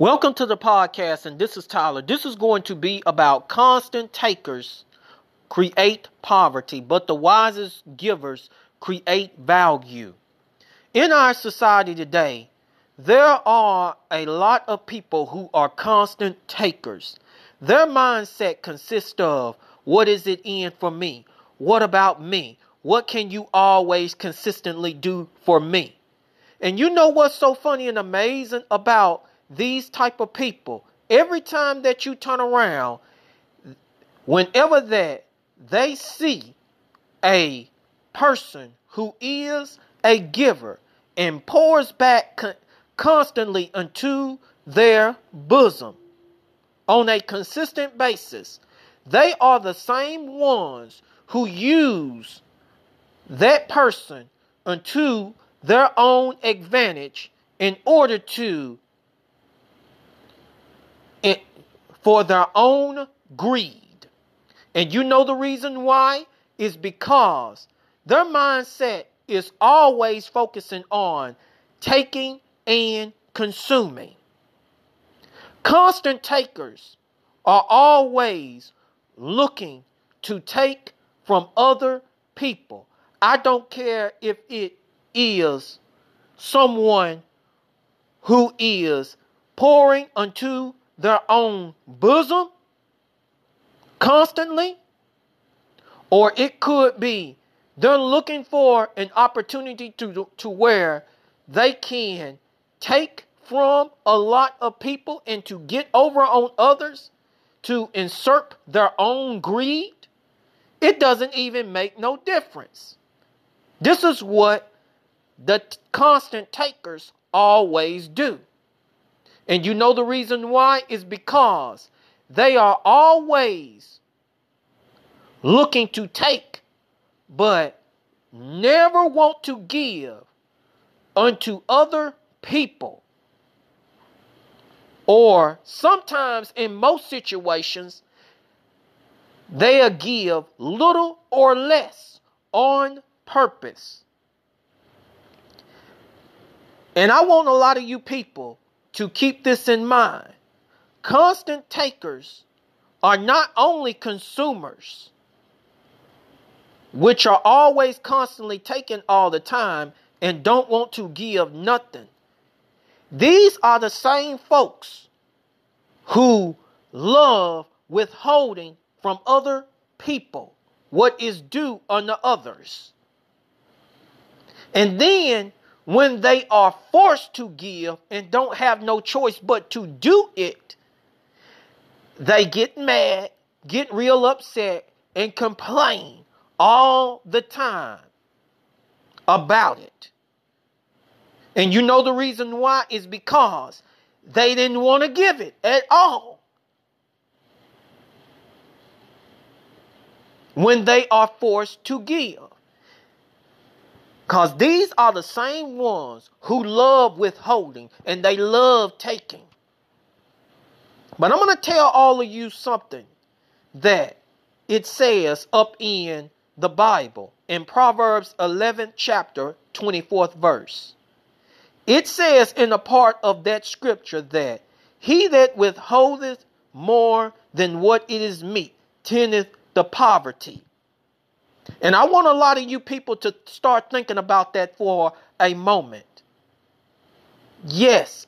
Welcome to the podcast, and this is Tyler. This is going to be about constant takers create poverty, but the wisest givers create value. In our society today, there are a lot of people who are constant takers. Their mindset consists of, what is it in for me? What about me? What can you always consistently do for me? And you know what's so funny and amazing about these type of people? Every time that you turn around, whenever that they see a person who is a giver and pours back constantly into their bosom on a consistent basis, they are the same ones who use that person unto their own advantage in order to for their own greed. And you know the reason why? Is because their mindset is always focusing on taking and consuming. Constant takers are always looking to take from other people. I don't care if it is someone who is pouring unto their own bosom constantly, or it could be they're looking for an opportunity to where they can take from a lot of people and to get over on others to insert their own greed. It doesn't even make no difference. This is what the constant takers always do. And you know the reason why is because they are always looking to take, but never want to give unto other people. Or sometimes in most situations, they'll give little or less on purpose. And I want a lot of you people to keep this in mind. Constant takers are not only consumers, which are always constantly taking all the time and don't want to give nothing. These are the same folks who love withholding from other people what is due unto others. And then when they are forced to give and don't have no choice but to do it, they get mad, get real upset, and complain all the time about it. And you know the reason why is because they didn't want to give it at all. When they are forced to give. Because these are the same ones who love withholding and they love taking. But I'm going to tell all of you something that it says up in the Bible in Proverbs 11th chapter 24th verse. It says in a part of that scripture that he that withholdeth more than what it is meet tendeth to poverty. And I want a lot of you people to start thinking about that for a moment. Yes,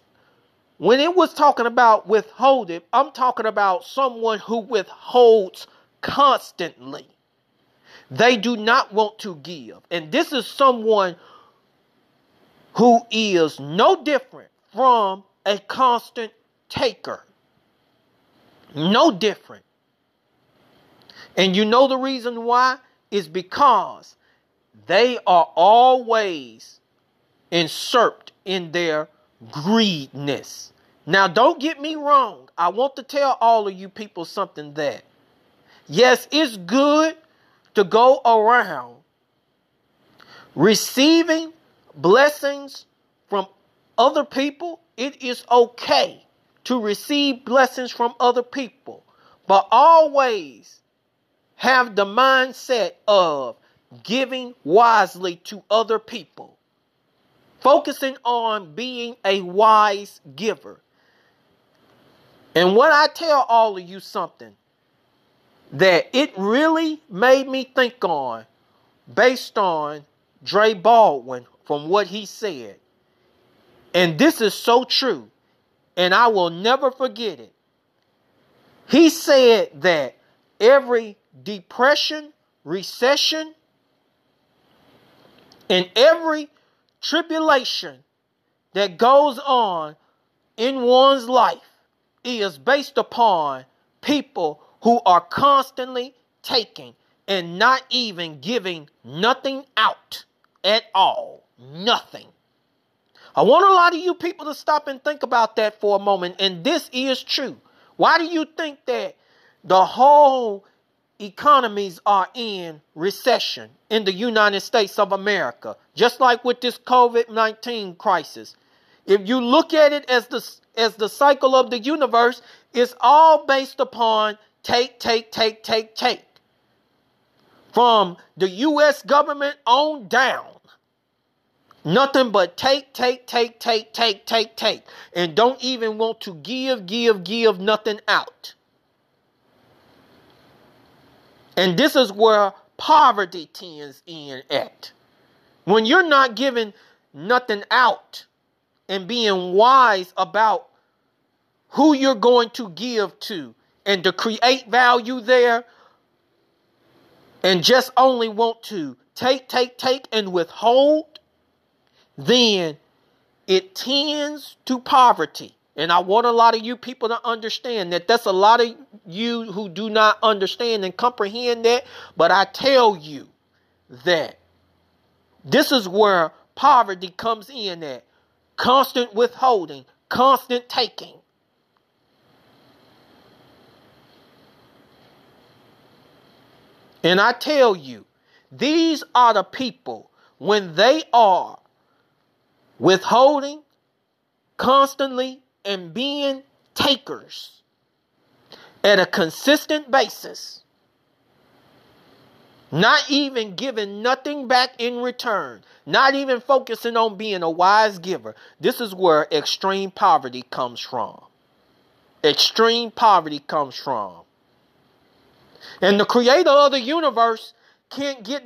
when it was talking about withholding, I'm talking about someone who withholds constantly. They do not want to give. And this is someone who is no different from a constant taker. No different. And you know the reason why? Is because they are always usurped in their greediness. Now, don't get me wrong. I want to tell all of you people something that, yes, it's good to go around receiving blessings from other people. It is okay to receive blessings from other people, but always have the mindset of giving wisely to other people. Focusing on being a wise giver. And what I tell all of you something that it really made me think on based on Dre Baldwin from what he said. And this is so true. And I will never forget it. He said that every depression, recession, and every tribulation that goes on in one's life is based upon people who are constantly taking and not even giving nothing out at all. Nothing. I want a lot of you people to stop and think about that for a moment. And this is true. Why do you think that the whole economies are in recession in the United States of America? Just like with this COVID-19 crisis. If you look at it as the cycle of the universe, it's all based upon take. From the U.S. government on down. Nothing but take. And don't even want to give nothing out. And this is where poverty tends in at. When you're not giving nothing out and being wise about who you're going to give to and to create value there, and just only want to take and withhold, then it tends to poverty. And I want a lot of you people to understand that. That's a lot of you who do not understand and comprehend that. But I tell you that this is where poverty comes in at. Constant withholding, constant taking. And I tell you, these are the people, when they are withholding constantly and being takers at a consistent basis, not even giving nothing back in return, not even focusing on being a wise giver. This is where extreme poverty comes from. Extreme poverty comes from. And the creator of the universe can't get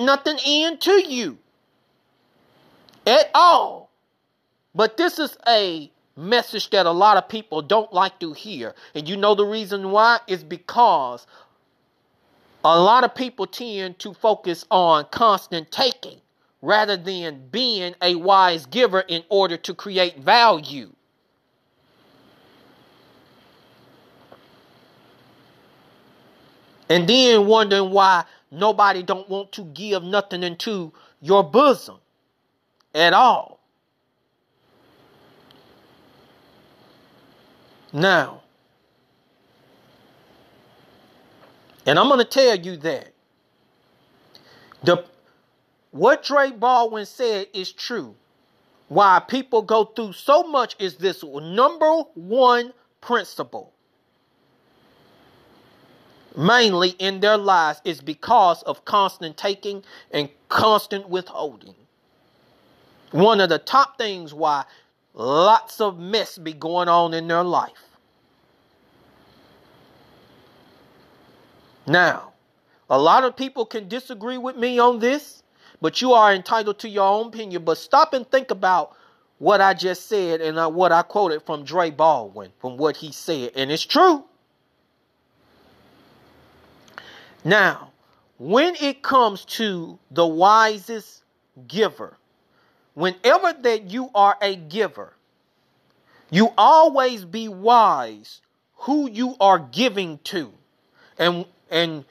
nothing into you at all. But this is a message that a lot of people don't like to hear. And you know the reason why? Is because a lot of people tend to focus on constant taking rather than being a wise giver in order to create value. And then wondering why nobody don't want to give nothing into your bosom at all. Now, and I'm going to tell you that what Dre Baldwin said is true. Why people go through so much is this number one principle. Mainly in their lives is because of constant taking and constant withholding. One of the top things why lots of mess be going on in their life. Now, a lot of people can disagree with me on this, but you are entitled to your own opinion. But stop and think about what I just said and what I quoted from Dre Baldwin, from what he said. And it's true. Now, when it comes to the wisest giver, whenever that you are a giver, you always be wise who you are giving to, and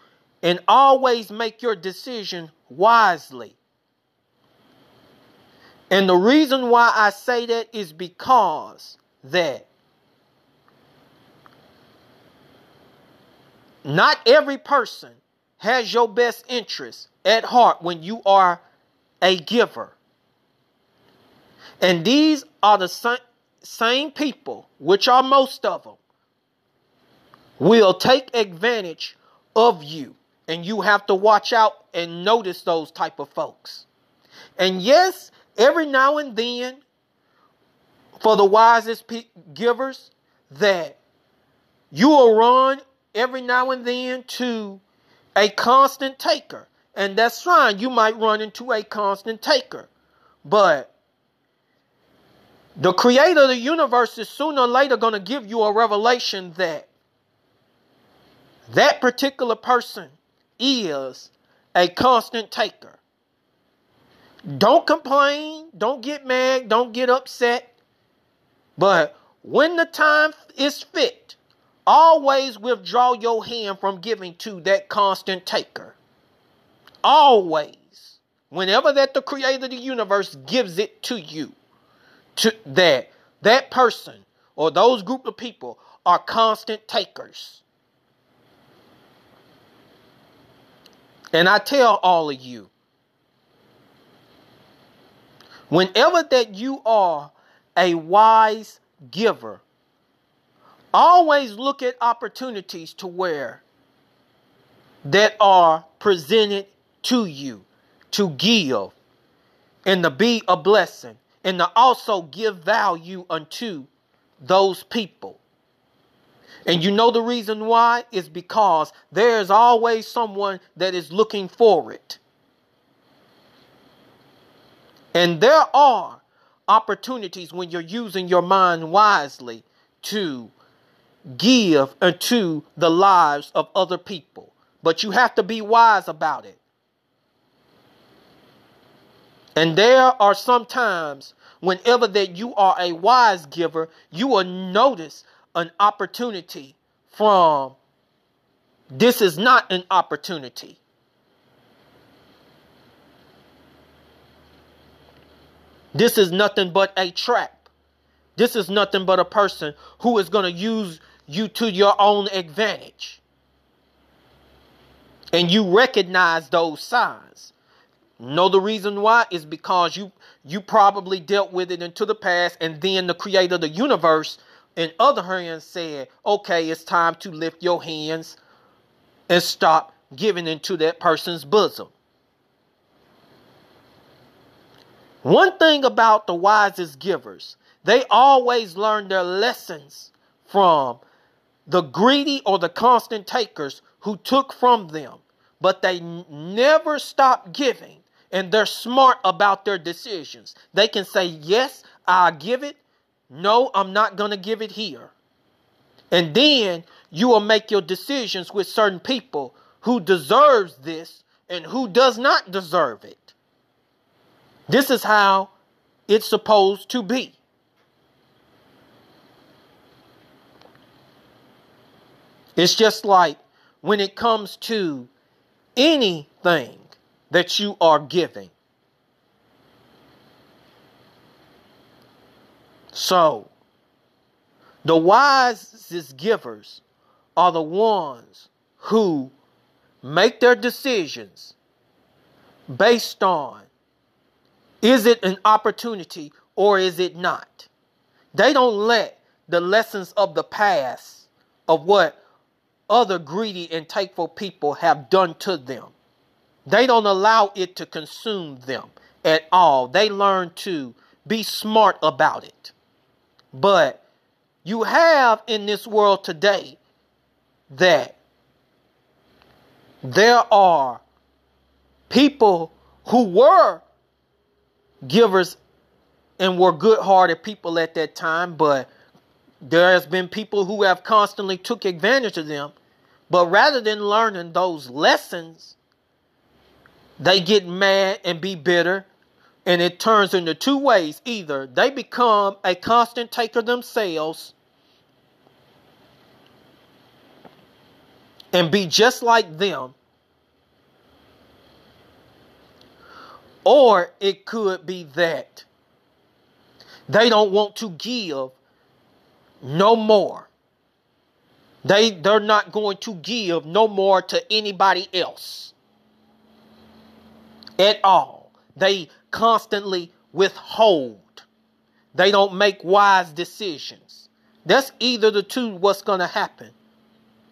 always make your decision wisely. And the reason why I say that is because that not every person has your best interest at heart when you are a giver. And these are the same people, which are most of them, will take advantage of you. And you have to watch out and notice those type of folks. And yes, every now and then, for the wisest givers, that you will run every now and then to a constant taker. And that's fine. You might run into a constant taker. But the creator of the universe is sooner or later going to give you a revelation that that particular person is a constant taker. Don't complain. Don't get mad. Don't get upset. But when the time is fit, always withdraw your hand from giving to that constant taker. Always. Whenever that the creator of the universe gives it to you, to that person or those group of people are constant takers. And I tell all of you, whenever that you are a wise giver, always look at opportunities to where that are presented to you to give and to be a blessing and to also give value unto those people. And you know the reason why is because there's always someone that is looking for it. And there are opportunities when you're using your mind wisely to give unto the lives of other people. But you have to be wise about it. And there are sometimes whenever that you are a wise giver, you will notice an opportunity from this is not an opportunity. This is nothing but a trap. This is nothing but a person who is going to use you to your own advantage. And you recognize those signs. Know the reason why is because you probably dealt with it into the past, and then the creator of the universe in other hands said, okay, it's time to lift your hands and stop giving into that person's bosom. One thing about the wisest givers, they always learn their lessons from the greedy or the constant takers who took from them, but they never stop giving, and they're smart about their decisions. They can say, yes, I'll give it. No, I'm not going to give it here. And then you will make your decisions with certain people who deserves this and who does not deserve it. This is how it's supposed to be. It's just like when it comes to anything that you are giving. So, the wisest givers are the ones who make their decisions based on, is it an opportunity or is it not? They don't let the lessons of the past of what other greedy and takeful people have done to them. They don't allow it to consume them at all. They learn to be smart about it. But you have in this world today that there are people who were givers and were good-hearted people at that time, but there has been people who have constantly took advantage of them. But rather than learning those lessons, they get mad and be bitter, and it turns into two ways. Either they become a constant taker themselves and be just like them, or it could be that they don't want to give no more. They're not going to give no more to anybody else at all. They constantly withhold. They don't make wise decisions. That's either the two what's going to happen.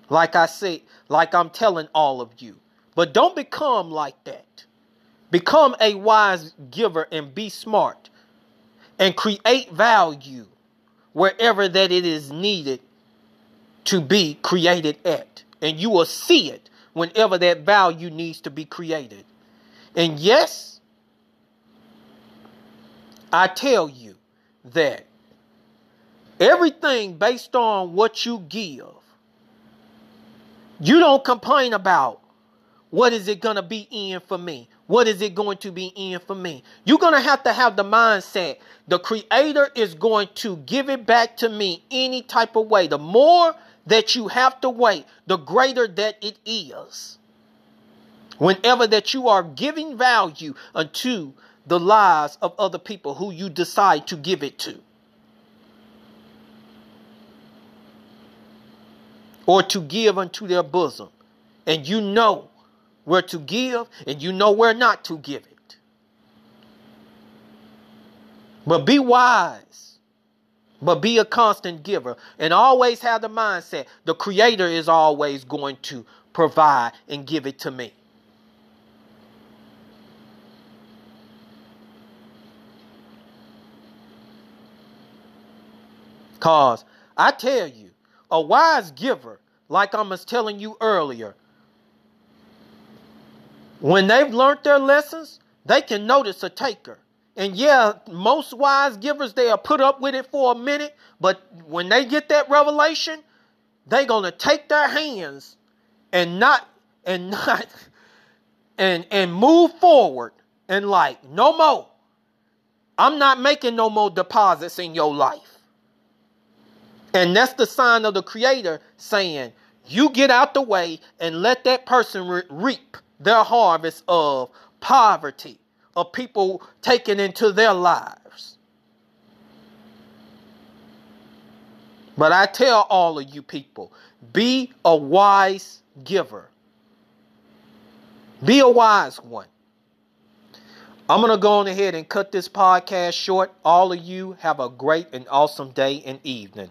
Like I said, like I'm telling all of you. But don't become like that. Become a wise giver and be smart and create value wherever that it is needed to be created at. And you will see it whenever that value needs to be created. And yes, I tell you that everything based on what you give, you don't complain about what is it going to be in for me? What is it going to be in for me? You're going to have the mindset. The Creator is going to give it back to me any type of way. The more that you have to wait, the greater that it is. Whenever that you are giving value unto the lives of other people who you decide to give it to, or to give unto their bosom, and you know where to give and you know where not to give it. But be wise, but be a constant giver, and always have the mindset the Creator is always going to provide and give it to me. Cause I tell you, a wise giver, like I was telling you earlier, when they've learned their lessons, they can notice a taker. And yeah, most wise givers, they'll put up with it for a minute, but when they get that revelation, they're gonna take their hands and move forward and like, no more. I'm not making no more deposits in your life. And that's the sign of the Creator saying, you get out the way and let that person reap their harvest of poverty, of people taken into their lives. But I tell all of you people, be a wise giver. Be a wise one. I'm going to go on ahead and cut this podcast short. All of you have a great and awesome day and evening.